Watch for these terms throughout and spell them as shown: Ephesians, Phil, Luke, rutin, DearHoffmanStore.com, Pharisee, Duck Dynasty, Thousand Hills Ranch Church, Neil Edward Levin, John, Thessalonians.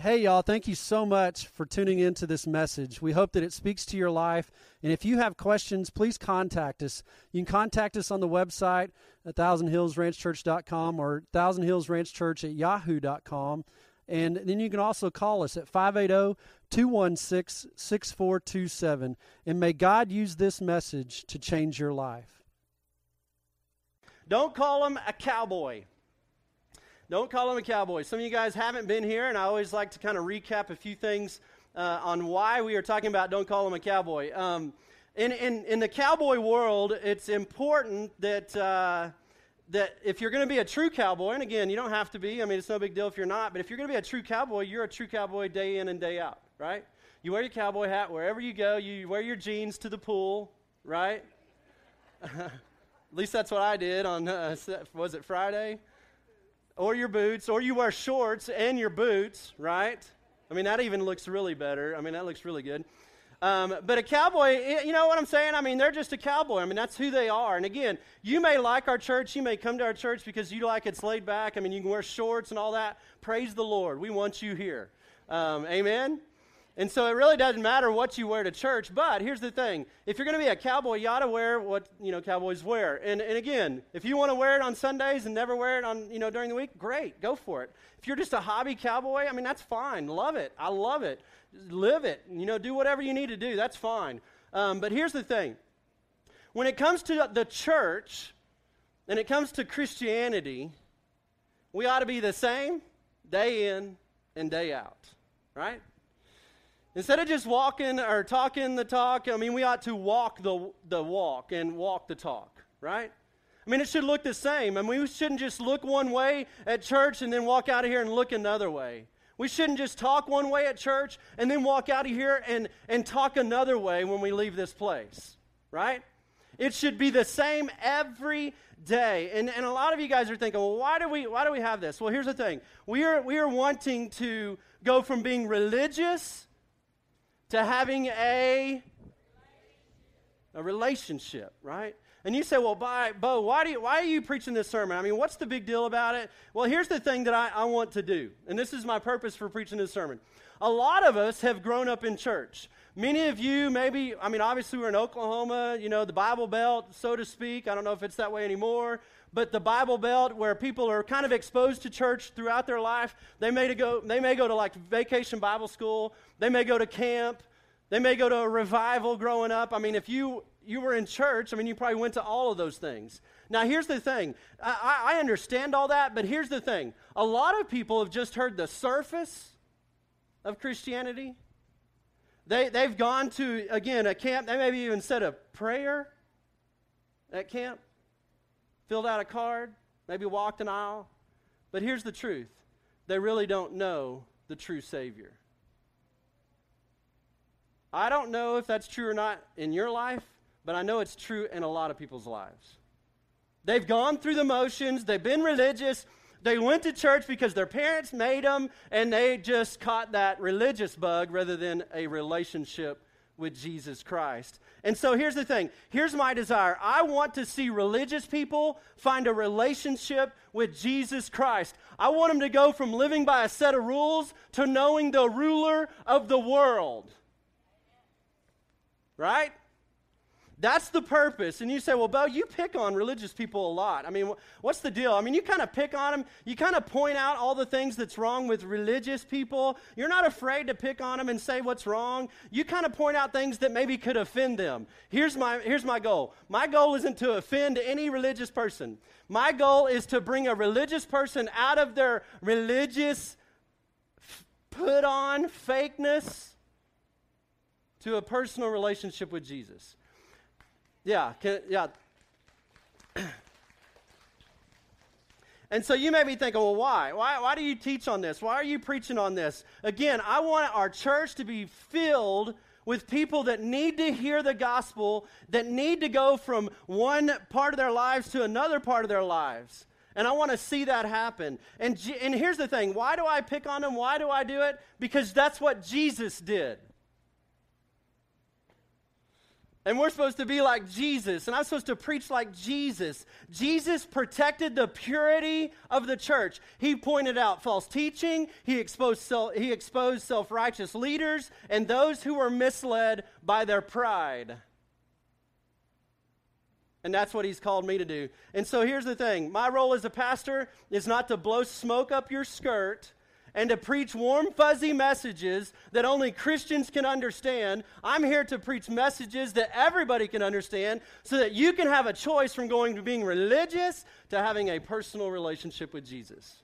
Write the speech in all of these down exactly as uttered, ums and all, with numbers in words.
Hey, y'all, thank you so much for tuning into this message. We hope that it speaks to your life. And if you have questions, please contact us. You can contact us on the website at thousand hills ranch church dot com or thousand hills ranch church at yahoo dot com. And then you can also call us at five eight zero, two one six, six four two seven. And may God use this message to change your life. Don't call him a cowboy. Don't call him a cowboy. Some of you guys haven't been here, and I always like to kind of recap a few things uh, on why we are talking about don't call him a cowboy. Um, in, in, in the cowboy world, it's important that uh, that if you're going to be a true cowboy, and again, you don't have to be. I mean, it's no big deal if you're not. But if you're going to be a true cowboy, you're a true cowboy day in and day out, right? You wear your cowboy hat wherever you go. You wear your jeans to the pool, right? At least that's what I did on, uh, was it Friday? Or your boots, or you wear shorts and your boots, right? I mean, that even looks really better. I mean, that looks really good. Um, but a cowboy, you know what I'm saying? I mean, they're just a cowboy. I mean, that's who they are. And again, you may like our church. You may come to our church because you like it's laid back. I mean, you can wear shorts and all that. Praise the Lord. We want you here. Um, amen? And so it really doesn't matter what you wear to church, but here's the thing. If you're going to be a cowboy, you ought to wear what, you know, cowboys wear. And and again, if you want to wear it on Sundays and never wear it on, you know, during the week, great, go for it. If you're just a hobby cowboy, I mean, that's fine. Love it. I love it. Live it. You know, do whatever you need to do. That's fine. Um, but here's the thing. When it comes to the church and it comes to Christianity, we ought to be the same day in and day out, right? Instead of just walking or talking the talk, I mean, we ought to walk the the walk and walk the talk, right? I mean, it should look the same. I mean, we shouldn't just look one way at church and then walk out of here and look another way. We shouldn't just talk one way at church and then walk out of here and, and talk another way when we leave this place, right? It should be the same every day. And and a lot of you guys are thinking, well, why do we why do we have this? Well, here's the thing. We are we are wanting to go from being religious to having a, a relationship, right? And you say, well, by, Bo, why do you, why are you preaching this sermon? I mean, what's the big deal about it? Well, here's the thing that I, I want to do, and this is my purpose for preaching this sermon. A lot of us have grown up in church. Many of you maybe, I mean, obviously we're in Oklahoma, you know, the Bible Belt, so to speak. I don't know if it's that way anymore. But the Bible Belt, where people are kind of exposed to church throughout their life, they may go, they may go to like vacation Bible school. They may go to camp. They may go to a revival growing up. I mean, if you, you were in church, I mean, you probably went to all of those things. Now, here's the thing. I, I understand all that, but here's the thing. A lot of people have just heard the surface of Christianity. They, they've gone to, again, a camp. They maybe even said a prayer at camp. Filled out a card, maybe walked an aisle. But here's the truth. They really don't know the true Savior. I don't know if that's true or not in your life, but I know it's true in a lot of people's lives. They've gone through the motions. They've been religious. They went to church because their parents made them, and they just caught that religious bug rather than a relationship with Jesus Christ. And so here's the thing. Here's my desire. I want to see religious people find a relationship with Jesus Christ. I want them to go from living by a set of rules to knowing the ruler of the world. Right? That's the purpose. And you say, well, Bo, you pick on religious people a lot. I mean, what's the deal? I mean, you kind of pick on them. You kind of point out all the things that's wrong with religious people. You're not afraid to pick on them and say what's wrong. You kind of point out things that maybe could offend them. Here's my, here's my goal. My goal isn't to offend any religious person. My goal is to bring a religious person out of their religious f- put-on fakeness to a personal relationship with Jesus. Yeah, can, yeah. And so you may be thinking, well, why? Why why do you teach on this? Why are you preaching on this? Again, I want our church to be filled with people that need to hear the gospel, that need to go from one part of their lives to another part of their lives. And I want to see that happen. And, and here's the thing. Why do I pick on them? Why do I do it? Because that's what Jesus did. And we're supposed to be like Jesus, and I'm supposed to preach like Jesus. Jesus protected the purity of the church. He pointed out false teaching. He exposed self, he exposed self-righteous leaders and those who were misled by their pride. And that's what he's called me to do. And so here's the thing. My role as a pastor is not to blow smoke up your skirt and to preach warm, fuzzy messages that only Christians can understand. I'm here to preach messages that everybody can understand so that you can have a choice from going to being religious to having a personal relationship with Jesus.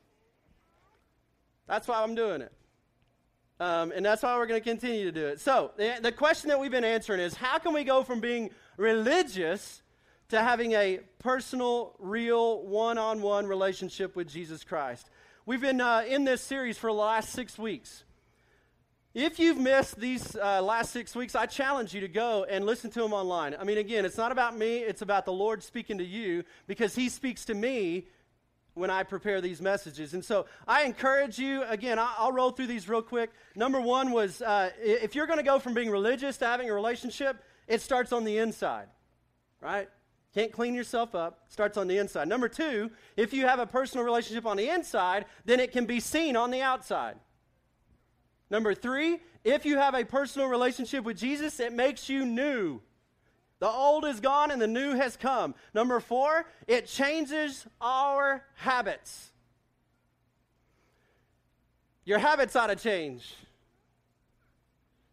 That's why I'm doing it. Um, and that's why we're going to continue to do it. So the, the question that we've been answering is, how can we go from being religious to having a personal, real, one-on-one relationship with Jesus Christ? We've been uh, in this series for the last six weeks. If you've missed these uh, last six weeks, I challenge you to go and listen to them online. I mean, again, it's not about me. It's about the Lord speaking to you, because he speaks to me when I prepare these messages. And so I encourage you, again, I, I'll roll through these real quick. Number one was, uh, if you're going to go from being religious to having a relationship, it starts on the inside, right? Can't clean yourself up. Starts on the inside. Number two, if you have a personal relationship on the inside, then it can be seen on the outside. Number three, if you have a personal relationship with Jesus, it makes you new. The old is gone and the new has come. Number four, it changes our habits. Your habits ought to change.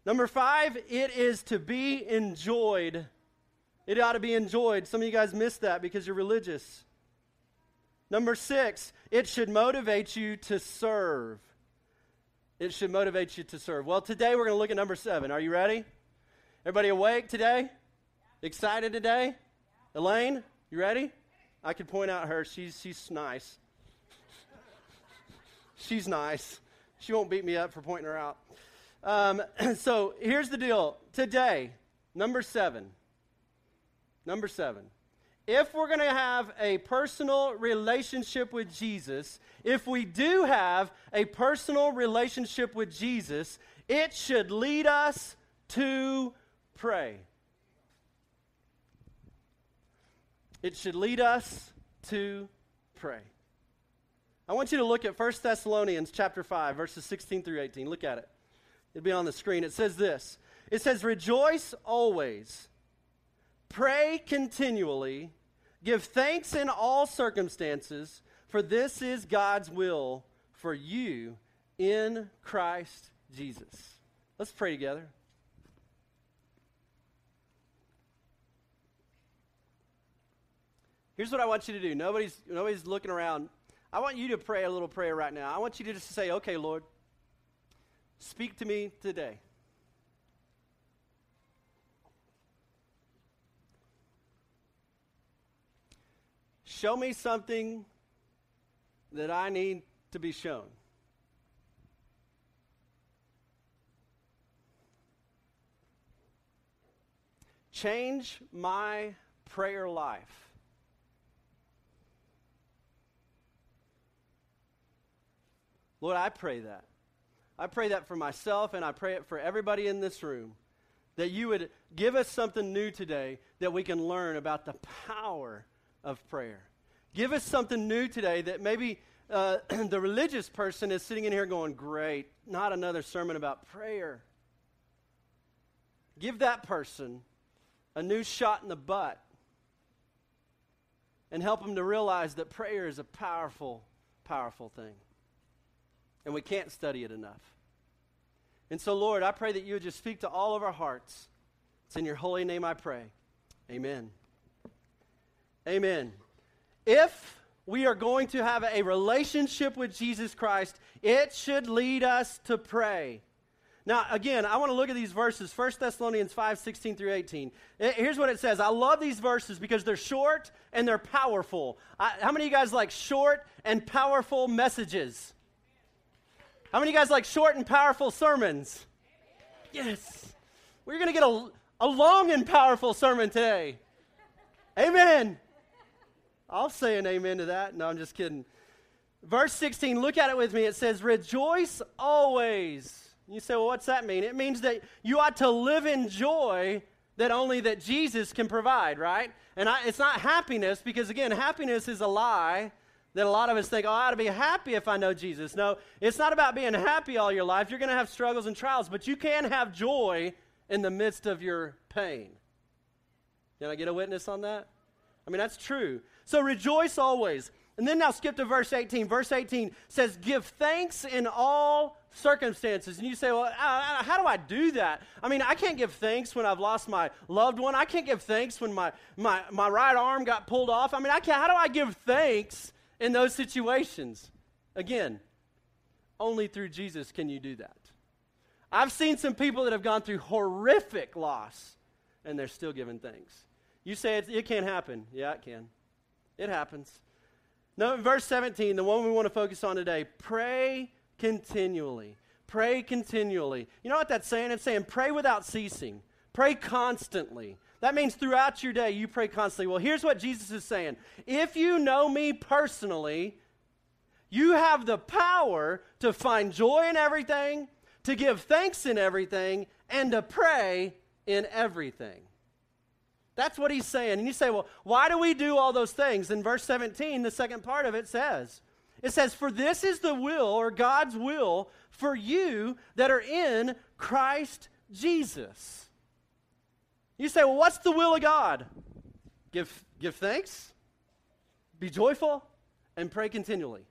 Number five, it is to be enjoyed. It ought to be enjoyed. Some of you guys missed that because you're religious. Number six, it should motivate you to serve. It should motivate you to serve. Well, today we're going to look at number seven. Are you ready? Everybody awake today? Excited today? Elaine, you ready? I could point out her. She's, she's nice. She's nice. She won't beat me up for pointing her out. Um, so here's the deal. Today, number seven. Number seven, if we're going to have a personal relationship with Jesus, if we do have a personal relationship with Jesus, it should lead us to pray. It should lead us to pray. I want you to look at First Thessalonians chapter five, verses sixteen through eighteen. Look at it. It'll be on the screen. It says this. It says, "Rejoice always. Pray continually, give thanks in all circumstances, for this is God's will for you in Christ Jesus." Let's pray together. Here's what I want you to do. Nobody's, nobody's looking around. I want you to pray a little prayer right now. I want you to just say, "Okay, Lord, speak to me today. Show me something that I need to be shown. Change my prayer life. Lord, I pray that. I pray that for myself, and I pray it for everybody in this room, that you would give us something new today that we can learn about the power of prayer. Give us something new today that maybe uh, the religious person is sitting in here going, "Great, not another sermon about prayer." Give that person a new shot in the butt and help them to realize that prayer is a powerful, powerful thing. And we can't study it enough. And so, Lord, I pray that you would just speak to all of our hearts. It's in your holy name I pray. Amen. Amen. If we are going to have a relationship with Jesus Christ, it should lead us to pray. Now, again, I want to look at these verses, First Thessalonians five, sixteen through eighteen. It, here's what it says. I love these verses because they're short and they're powerful. I, how many of you guys like short and powerful messages? How many of you guys like short and powerful sermons? Yes. We're going to get a, a long and powerful sermon today. Amen. I'll say an amen to that. No, I'm just kidding. Verse sixteen, look at it with me. It says, "Rejoice always." You say, "Well, what's that mean?" It means that you ought to live in joy that only that Jesus can provide, right? And I, it's not happiness, because again, happiness is a lie that a lot of us think, oh, I ought to be happy if I know Jesus. No, it's not about being happy all your life. You're going to have struggles and trials, but you can have joy in the midst of your pain. Can I get a witness on that? I mean, that's true. So rejoice always. And then now skip to verse eighteen. Verse eighteen says, give thanks in all circumstances. And you say, well, uh, how do I do that? I mean, I can't give thanks when I've lost my loved one. I can't give thanks when my, my, my right arm got pulled off. I mean, I can't. How do I give thanks in those situations? Again, only through Jesus can you do that. I've seen some people that have gone through horrific loss, and they're still giving thanks. You say it, it can't happen. Yeah, it can. It happens. No, in verse seventeen, the one we want to focus on today, pray continually. Pray continually. You know what that's saying? It's saying pray without ceasing. Pray constantly. That means throughout your day, you pray constantly. Well, here's what Jesus is saying. If you know me personally, you have the power to find joy in everything, to give thanks in everything, and to pray in everything. That's what he's saying. And you say, well, why do we do all those things? In verse seventeen, the second part of it says, it says, for this is the will, or God's will, for you that are in Christ Jesus. You say, well, what's the will of God? Give, give thanks, be joyful, and pray continually.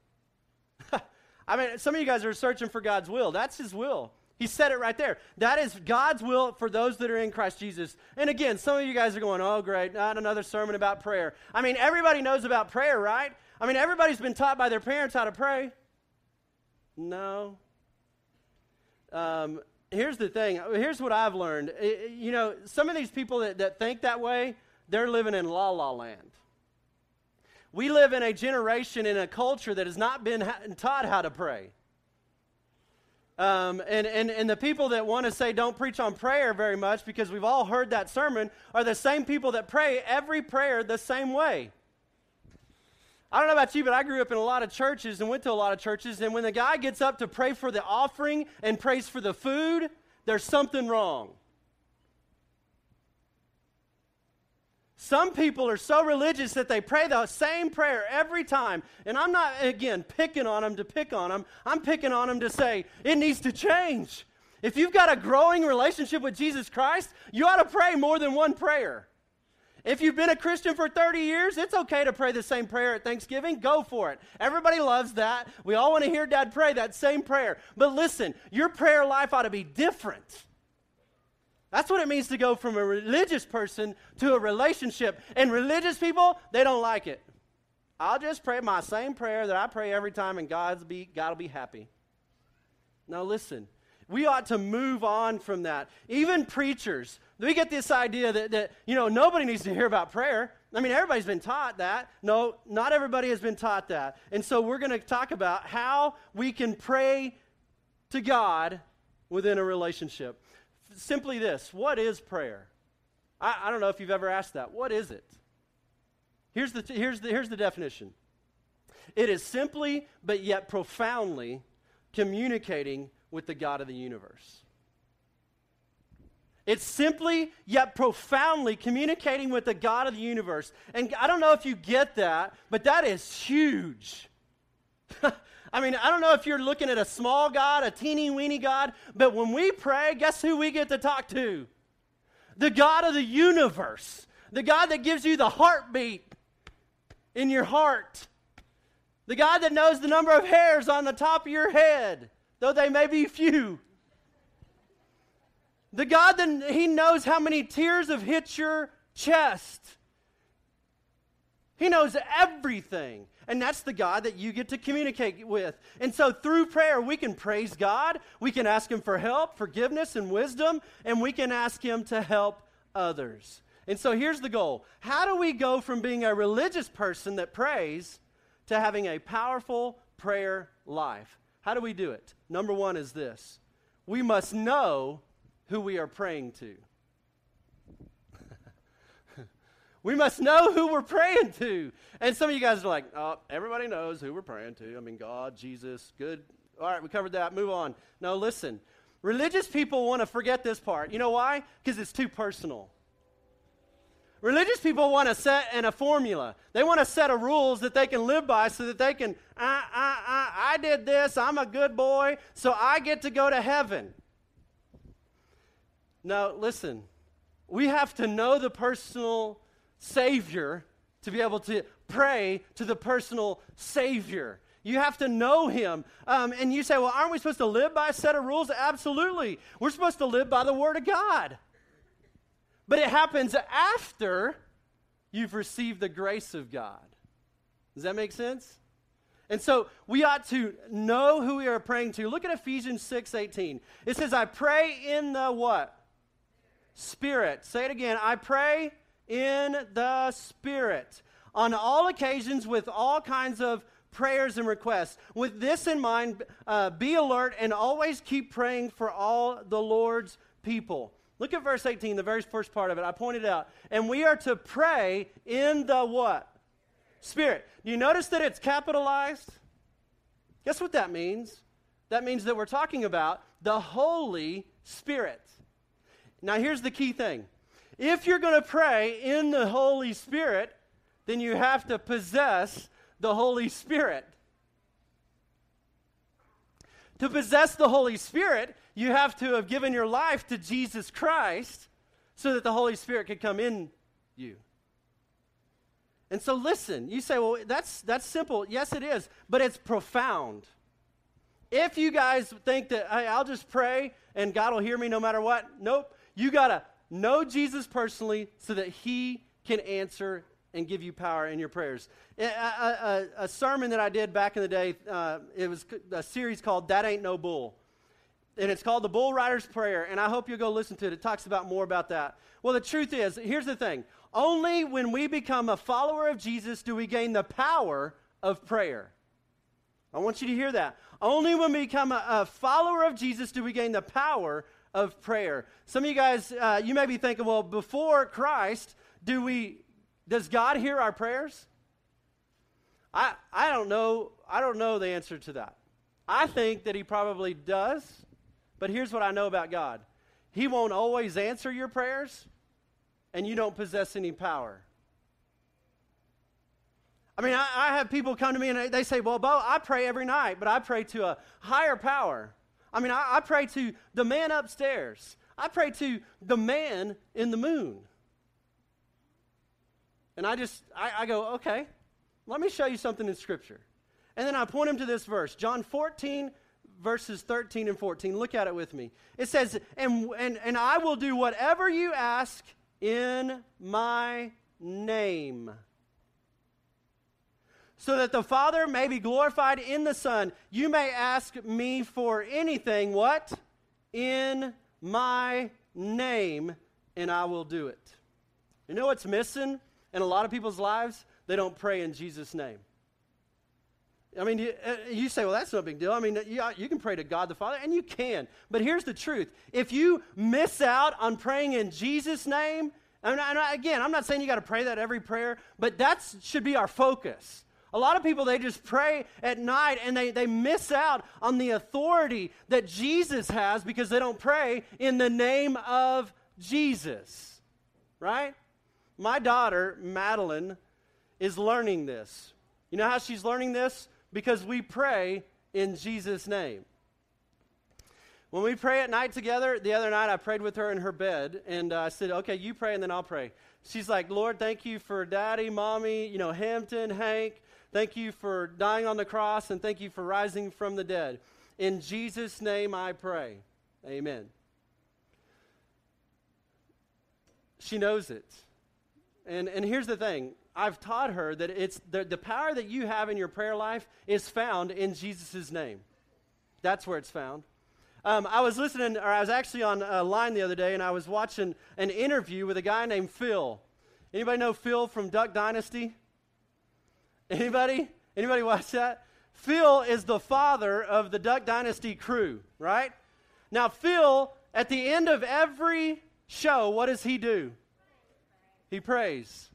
I mean, some of you guys are searching for God's will. That's his will. He said it right there. That is God's will for those that are in Christ Jesus. And again, some of you guys are going, oh, great, not another sermon about prayer. I mean, everybody knows about prayer, right? I mean, everybody's been taught by their parents how to pray. No. Um, here's the thing. Here's what I've learned. It, you know, some of these people that, that think that way, they're living in la la land. We live in a generation, in a culture that has not been ha- taught how to pray. Um, and, and, and the people that want to say don't preach on prayer very much, because we've all heard that sermon, are the same people that pray every prayer the same way. I don't know about you, but I grew up in a lot of churches and went to a lot of churches, and when the guy gets up to pray for the offering and prays for the food, there's something wrong. Some people are so religious that they pray the same prayer every time. And I'm not, again, picking on them to pick on them. I'm picking on them to say, it needs to change. If you've got a growing relationship with Jesus Christ, you ought to pray more than one prayer. If you've been a Christian for thirty years, it's okay to pray the same prayer at Thanksgiving. Go for it. Everybody loves that. We all want to hear Dad pray that same prayer. But listen, your prayer life ought to be different. That's what it means to go from a religious person to a relationship. And religious people, they don't like it. I'll just pray my same prayer that I pray every time, and God's be, God'll be happy. Now listen, we ought to move on from that. Even preachers, we get this idea that, that you know, nobody needs to hear about prayer. I mean, everybody's been taught that. No, not everybody has been taught that. And so we're going to talk about how we can pray to God within a relationship. Simply this, what is prayer? I, I don't know if you've ever asked that. What is it? Here's the, here's the, here's the definition. It is simply, but yet profoundly, communicating with the God of the universe. It's simply, yet profoundly, communicating with the God of the universe. And I don't know if you get that, but that is huge. I mean, I don't know if you're looking at a small God, a teeny-weeny God, but when we pray, guess who we get to talk to? The God of the universe, the God that gives you the heartbeat in your heart, the God that knows the number of hairs on the top of your head, though they may be few, the God that He knows how many tears have hit your chest. He knows everything. And that's the God that you get to communicate with. And so through prayer, we can praise God. We can ask Him for help, forgiveness, and wisdom. And we can ask Him to help others. And so here's the goal. How do we go from being a religious person that prays to having a powerful prayer life? How do we do it? Number one is this. We must know who we are praying to. We must know who we're praying to. And some of you guys are like, oh, everybody knows who we're praying to. I mean, God, Jesus, good. All right, we covered that. Move on. No, listen. Religious people want to forget this part. You know why? Because it's too personal. Religious people want to set in a formula. They want a set of rules that they can live by so that they can, I, I, I, I did this, I'm a good boy, so I get to go to heaven. No, listen, we have to know the personal Savior to be able to pray to the personal Savior. You have to know him. Um, and you say, well, aren't we supposed to live by a set of rules? Absolutely. We're supposed to live by the Word of God. But it happens after you've received the grace of God. Does that make sense? And so we ought to know who we are praying to. Look at Ephesians six eighteen. It says, I pray in the what? Spirit. Say it again. I pray in the Spirit. On all occasions with all kinds of prayers and requests. With this in mind, uh, be alert and always keep praying for all the Lord's people. Look at verse eighteen, the very first part of it. I pointed out. And we are to pray in the what? Spirit. Do you notice that it's capitalized? Guess what that means? That means that we're talking about the Holy Spirit. Now, here's the key thing. If you're going to pray in the Holy Spirit, then you have to possess the Holy Spirit. To possess the Holy Spirit, you have to have given your life to Jesus Christ so that the Holy Spirit could come in you. And so listen, you say, well, that's that's simple. Yes, it is, but it's profound. If you guys think that, hey, I'll just pray and God will hear me no matter what, nope. You got to know Jesus personally so that he can answer and give you power in your prayers. A, a, a sermon that I did back in the day, uh, it was a series called That Ain't No Bull. And it's called The Bull Rider's Prayer, and I hope you'll go listen to it. It talks about more about that. Well, the truth is, here's the thing. Only when we become a follower of Jesus do we gain the power of prayer. I want you to hear that. Only when we become a, a follower of Jesus do we gain the power of prayer. Some of you guys, uh, you may be thinking, well, before Christ, do we... Does God hear our prayers? I I don't know. I don't know the answer to that. I think that he probably does, but here's what I know about God. He won't always answer your prayers, and you don't possess any power. I mean, I, I have people come to me, and they say, well, Bo, I pray every night, but I pray to a higher power. I mean, I, I pray to the man upstairs. I pray to the man in the moon. And I just, I, I go, okay, let me show you something in Scripture. And then I point him to this verse, John fourteen, verses thirteen and fourteen. Look at it with me. It says, and, and, and I will do whatever you ask in my name, so that the Father may be glorified in the Son. You may ask me for anything, what? In my name, and I will do it. You know what's missing? In a lot of people's lives, they don't pray in Jesus' name. I mean, you, you say, well, that's no big deal. I mean, you, you can pray to God the Father, and you can. But here's the truth. If you miss out on praying in Jesus' name, and I, again, I'm not saying you got to pray that every prayer, but that should be our focus. A lot of people, they just pray at night, and they, they miss out on the authority that Jesus has because they don't pray in the name of Jesus, right? My daughter, Madeline, is learning this. You know how she's learning this? Because we pray in Jesus' name. When we pray at night together, the other night I prayed with her in her bed, and I uh, said, okay, you pray and then I'll pray. She's like, Lord, thank you for Daddy, Mommy, you know, Hampton, Hank. Thank you for dying on the cross, and thank you for rising from the dead. In Jesus' name I pray. Amen. She knows it. And and here's the thing. I've taught her that it's the, the power that you have in your prayer life is found in Jesus' name. That's where it's found. Um, I was listening, or I was actually on a line the other day, and I was watching an interview with a guy named Phil. Anybody know Phil from Duck Dynasty? Anybody? Anybody watch that? Phil is the father of the Duck Dynasty crew, right? Now, Phil, at the end of every show, what does he do? He prays.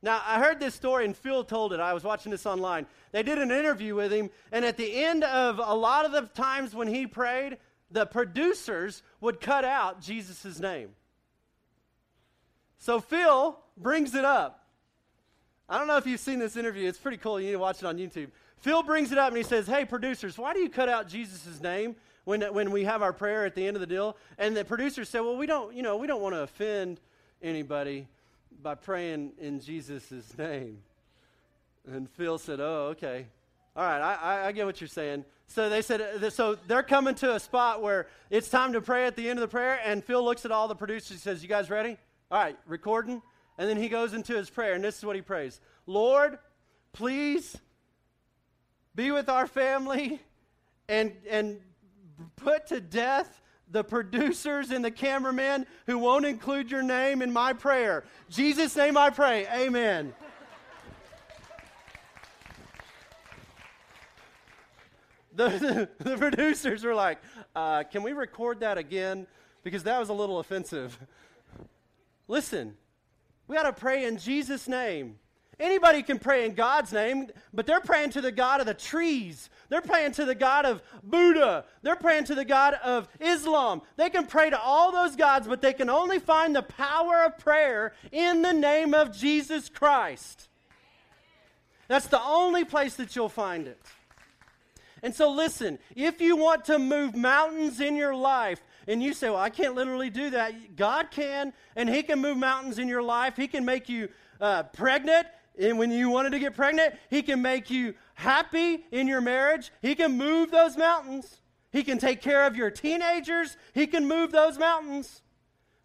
Now, I heard this story, and Phil told it. I was watching this online. They did an interview with him, and at the end of a lot of the times when he prayed, the producers would cut out Jesus' name. So Phil brings it up. I don't know if you've seen this interview. It's pretty cool. You need to watch it on YouTube. Phil brings it up and he says, hey, producers, why do you cut out Jesus' name when, when we have our prayer at the end of the deal? And the producers said, well, we don't, you know, we don't want to offend anybody by praying in Jesus' name. And Phil said, oh, okay. All right, I, I get what you're saying. So they said, so they're coming to a spot where it's time to pray at the end of the prayer, and Phil looks at all the producers and says, you guys ready? All right, recording. And then he goes into his prayer, and this is what he prays. Lord, please be with our family and and put to death the producers and the cameramen who won't include your name in my prayer. Jesus' name I pray, amen. The, the, the producers were like, uh, can we record that again? Because that was a little offensive. Listen, we got to pray in Jesus' name. Anybody can pray in God's name, but they're praying to the God of the trees. They're praying to the God of Buddha. They're praying to the God of Islam. They can pray to all those gods, but they can only find the power of prayer in the name of Jesus Christ. That's the only place that you'll find it. And so listen, if you want to move mountains in your life, and you say, well, I can't literally do that. God can, and he can move mountains in your life. He can make you uh, pregnant, and when you wanted to get pregnant, he can make you happy in your marriage. He can move those mountains. He can take care of your teenagers. He can move those mountains.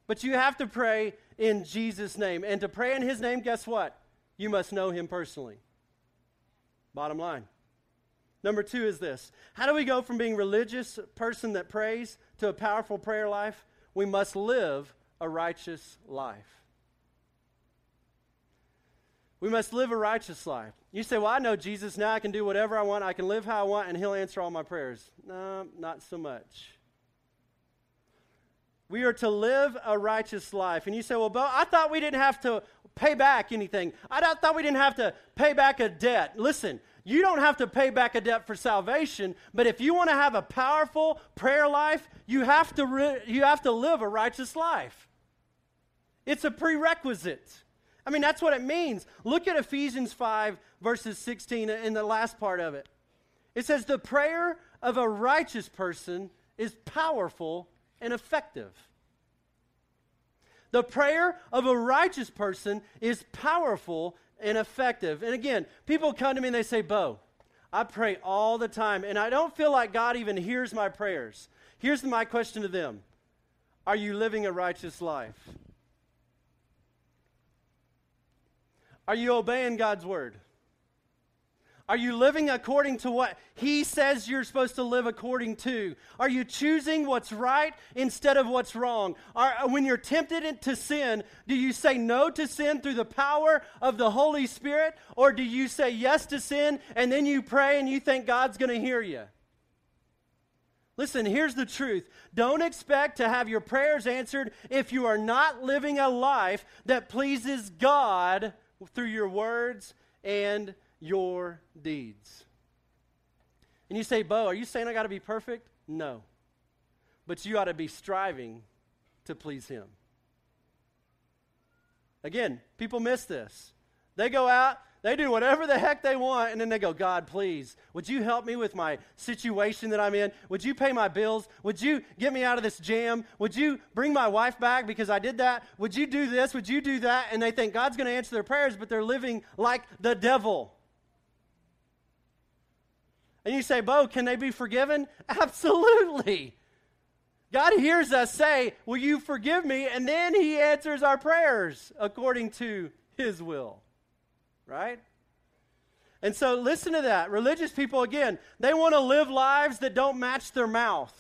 But you have to pray in Jesus' name. And to pray in his name, guess what? You must know him personally. Bottom line. Number two is this. How do we go from being a religious person that prays to a powerful prayer life? We must live a righteous life. We must live a righteous life. You say, well, I know Jesus. Now I can do whatever I want. I can live how I want, and he'll answer all my prayers. No, not so much. We are to live a righteous life. And you say, well, Bo, I thought we didn't have to pay back anything. I thought we didn't have to pay back a debt. Listen. You don't have to pay back a debt for salvation, but if you want to have a powerful prayer life, you have to re- you have to live a righteous life. It's a prerequisite. I mean, that's what it means. Look at Ephesians five, verses sixteen in the last part of it. It says, the prayer of a righteous person is powerful and effective. The prayer of a righteous person is powerful and effective. And again, people come to me and they say, Bo, I pray all the time, and I don't feel like God even hears my prayers. Here's my question to them. Are you living a righteous life? Are you obeying God's word? Are you living according to what he says you're supposed to live according to? Are you choosing what's right instead of what's wrong? Are, when you're tempted to sin, do you say no to sin through the power of the Holy Spirit? Or do you say yes to sin and then you pray and you think God's going to hear you? Listen, here's the truth. Don't expect to have your prayers answered if you are not living a life that pleases God through your words and your deeds. And you say, Bo, are you saying I got to be perfect? No. But you ought to be striving to please him. Again, people miss this. They go out, they do whatever the heck they want, and then they go, God, please, would you help me with my situation that I'm in? Would you pay my bills? Would you get me out of this jam? Would you bring my wife back because I did that? Would you do this? Would you do that? And they think God's going to answer their prayers, but they're living like the devil. And you say, Bo, can they be forgiven? Absolutely. God hears us say, will you forgive me? And then he answers our prayers according to his will. Right? And so listen to that. Religious people, again, they want to live lives that don't match their mouth.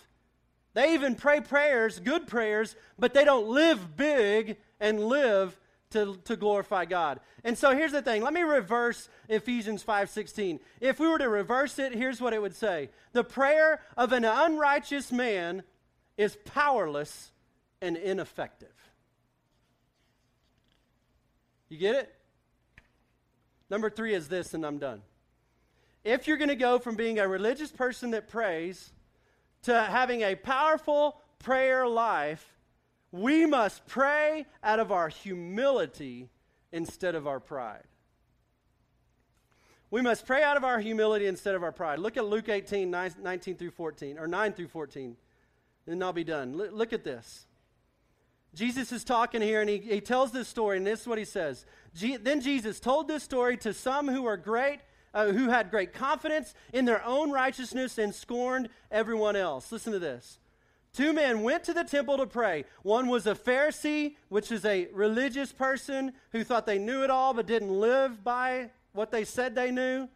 They even pray prayers, good prayers, but they don't live big and live to, to glorify God. And so here's the thing. Let me reverse Ephesians five sixteen. If we were to reverse it, here's what it would say. The prayer of an unrighteous man is powerless and ineffective. You get it? Number three is this, and I'm done. If you're going to go from being a religious person that prays to having a powerful prayer life, We must pray out of our humility instead of our pride. We must pray out of our humility instead of our pride. Look at Luke eighteen, nineteen through fourteen, or nine through fourteen, and I'll be done. L- look at this. Jesus is talking here, and he, he tells this story, and this is what he says. Je- then Jesus told this story to some who are great, uh, who had great confidence in their own righteousness and scorned everyone else. Listen to this. Two men went to the temple to pray. One was a Pharisee, which is a religious person who thought they knew it all but didn't live by what they said they knew.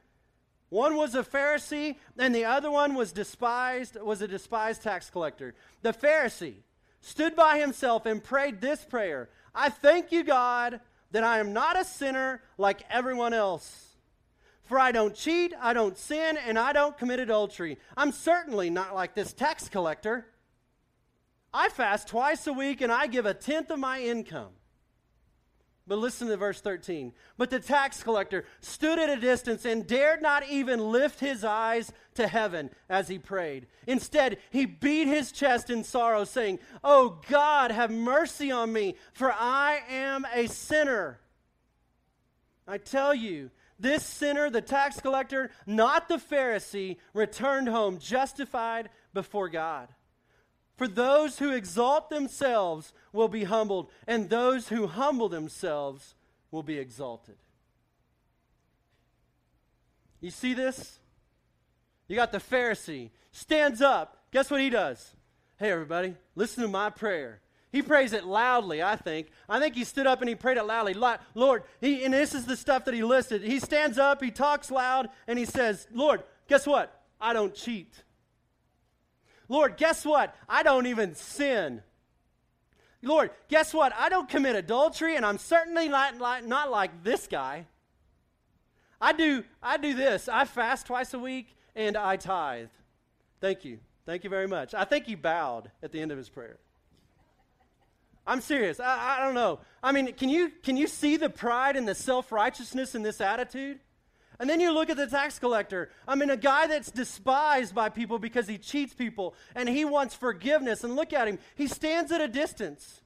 One was a Pharisee, and the other one was despised, was a despised tax collector. The Pharisee stood by himself and prayed this prayer: I thank you, God, that I am not a sinner like everyone else. For I don't cheat, I don't sin, and I don't commit adultery. I'm certainly not like this tax collector. I fast twice a week, and I give a tenth of my income. But listen to verse thirteen. But the tax collector stood at a distance and dared not even lift his eyes to heaven as he prayed. Instead, he beat his chest in sorrow, saying, Oh God, have mercy on me, for I am a sinner. I tell you, this sinner, the tax collector, not the Pharisee, returned home justified before God. For those who exalt themselves will be humbled, and those who humble themselves will be exalted. You see this? You got the Pharisee. Stands up. Guess what he does? Hey, everybody, listen to my prayer. He prays it loudly, I think. I think he stood up and he prayed it loudly. Lord, he, and this is the stuff that he listed. He stands up, he talks loud, and he says, Lord, guess what? I don't cheat. Lord, guess what? I don't even sin. Lord, guess what? I don't commit adultery, and I'm certainly not, not, not like this guy. I do, I do this. I fast twice a week, and I tithe. Thank you. Thank you very much. I think he bowed at the end of his prayer. I'm serious. I, I don't know. I mean, can you, can you see the pride and the self-righteousness in this attitude? And then you look at the tax collector. I mean, a guy that's despised by people because he cheats people, and he wants forgiveness. And look at him. He stands at a distance.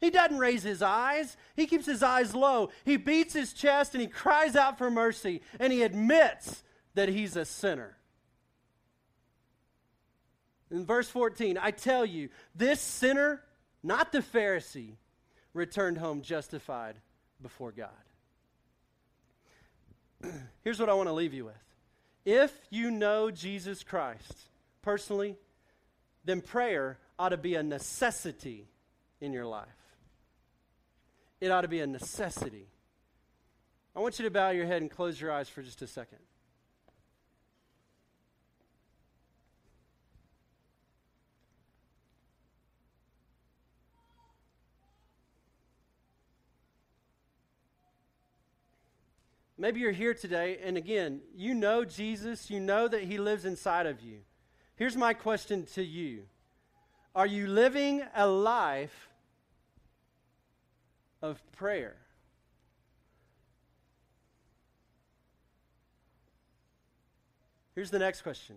He doesn't raise his eyes. He keeps his eyes low. He beats his chest, and he cries out for mercy, and he admits that he's a sinner. In verse fourteen, I tell you, this sinner, not the Pharisee, returned home justified before God. Here's what I want to leave you with. If you know Jesus Christ personally, then prayer ought to be a necessity in your life. It ought to be a necessity. I want you to bow your head and close your eyes for just a second. Maybe you're here today, and again, you know Jesus. You know that he lives inside of you. Here's my question to you. Are you living a life of prayer? Here's the next question.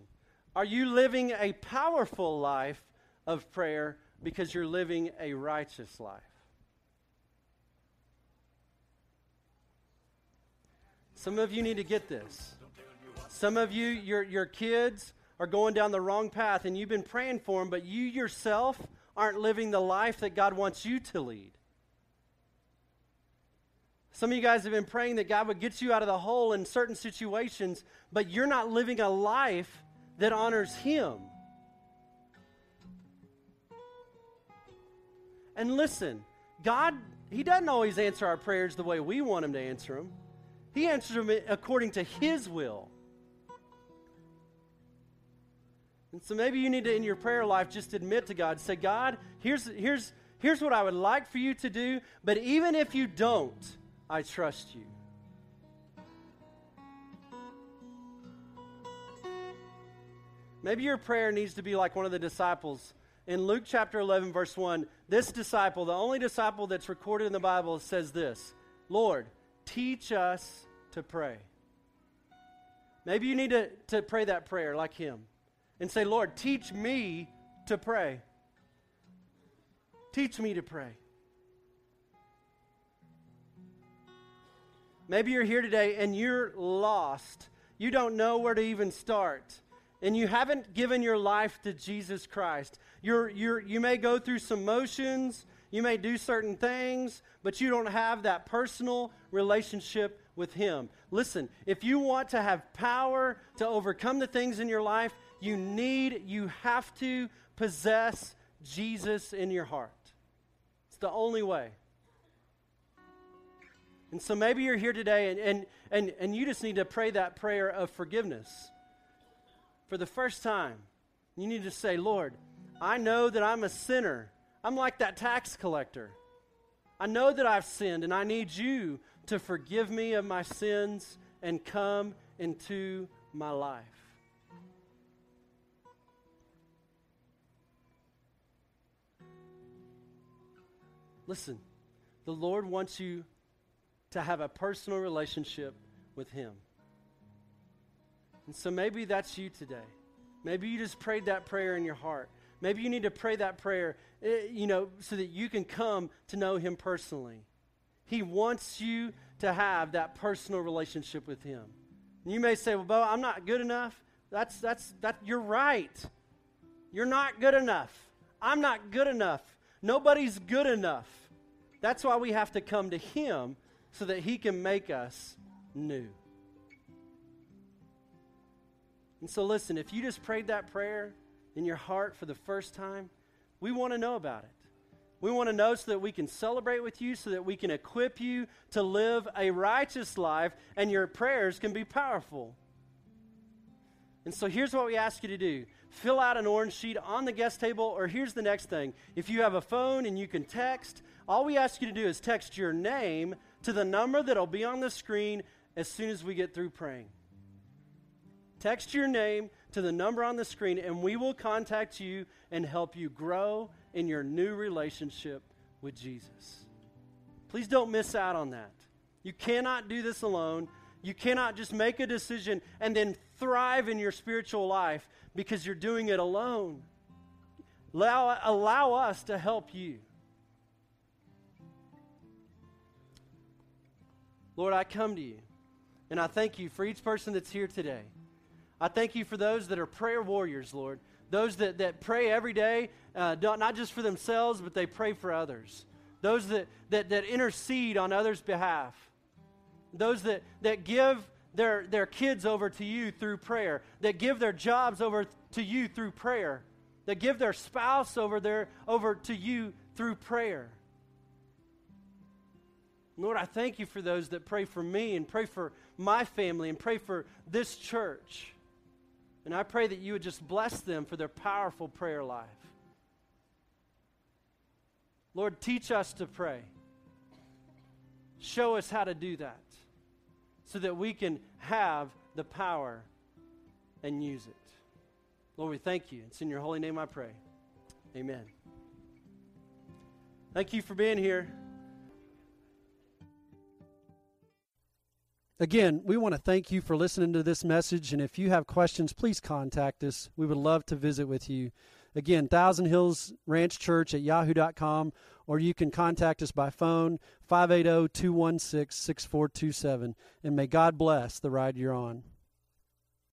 Are you living a powerful life of prayer because you're living a righteous life? Some of you need to get this. Some of you, your your kids are going down the wrong path, and you've been praying for them, but you yourself aren't living the life that God wants you to lead. Some of you guys have been praying that God would get you out of the hole in certain situations, but you're not living a life that honors him. And listen, God, he doesn't always answer our prayers the way we want him to answer them. He answers them according to his will. And so maybe you need to, in your prayer life, just admit to God, say, God, here's, here's, here's what I would like for you to do, but even if you don't, I trust you. Maybe your prayer needs to be like one of the disciples. In Luke chapter eleven, verse one, this disciple, the only disciple that's recorded in the Bible, says this, Lord, teach us to pray. Maybe you need to, to pray that prayer like him and say, Lord, teach me to pray. Teach me to pray. Maybe you're here today and you're lost. You don't know where to even start. And you haven't given your life to Jesus Christ. You're, you're, you may go through some motions. You may do certain things, but you don't have that personal relationship with Him. Listen, if you want to have power to overcome the things in your life, you need, you have to possess Jesus in your heart. It's the only way. And so maybe you're here today and, and, and, and you just need to pray that prayer of forgiveness. For the first time, you need to say, Lord, I know that I'm a sinner. I'm like that tax collector. I know that I've sinned, and I need you to forgive me of my sins and come into my life. Listen, the Lord wants you to have a personal relationship with Him. And so maybe that's you today. Maybe you just prayed that prayer in your heart. Maybe you need to pray that prayer, you know, so that you can come to know Him personally. He wants you to have that personal relationship with Him. And you may say, well, Bo, I'm not good enough. That's, that's, that, you're right. You're not good enough. I'm not good enough. Nobody's good enough. That's why we have to come to Him so that He can make us new. And so listen, if you just prayed that prayer in your heart for the first time, we want to know about it. We want to know so that we can celebrate with you, so that we can equip you to live a righteous life, and your prayers can be powerful. And so here's what we ask you to do. Fill out an orange sheet on the guest table, or here's the next thing. If you have a phone and you can text, all we ask you to do is text your name to the number that'll be on the screen as soon as we get through praying. Text your name to the number on the screen, and we will contact you and help you grow in your new relationship with Jesus. Please don't miss out on that. You cannot do this alone. You cannot just make a decision and then thrive in your spiritual life because you're doing it alone. Allow, allow us to help you. Lord, I come to you, and I thank you for each person that's here today. I thank you for those that are prayer warriors, Lord. Those that, that pray every day, uh, not just for themselves, but they pray for others. Those that, that, that intercede on others' behalf. Those that, that give their, their kids over to you through prayer. That give their jobs over to you through prayer. That give their spouse over, their, over to you through prayer. Lord, I thank you for those that pray for me and pray for my family and pray for this church. And I pray that you would just bless them for their powerful prayer life. Lord, teach us to pray. Show us how to do that so that we can have the power and use it. Lord, we thank you. It's in your holy name I pray. Amen. Thank you for being here. Again, we want to thank you for listening to this message, and if you have questions, please contact us. We would love to visit with you. Again, Thousand Hills Ranch Church at yahoo dot com, or you can contact us by phone, five eight zero, two one six, six four two seven, and may God bless the ride you're on.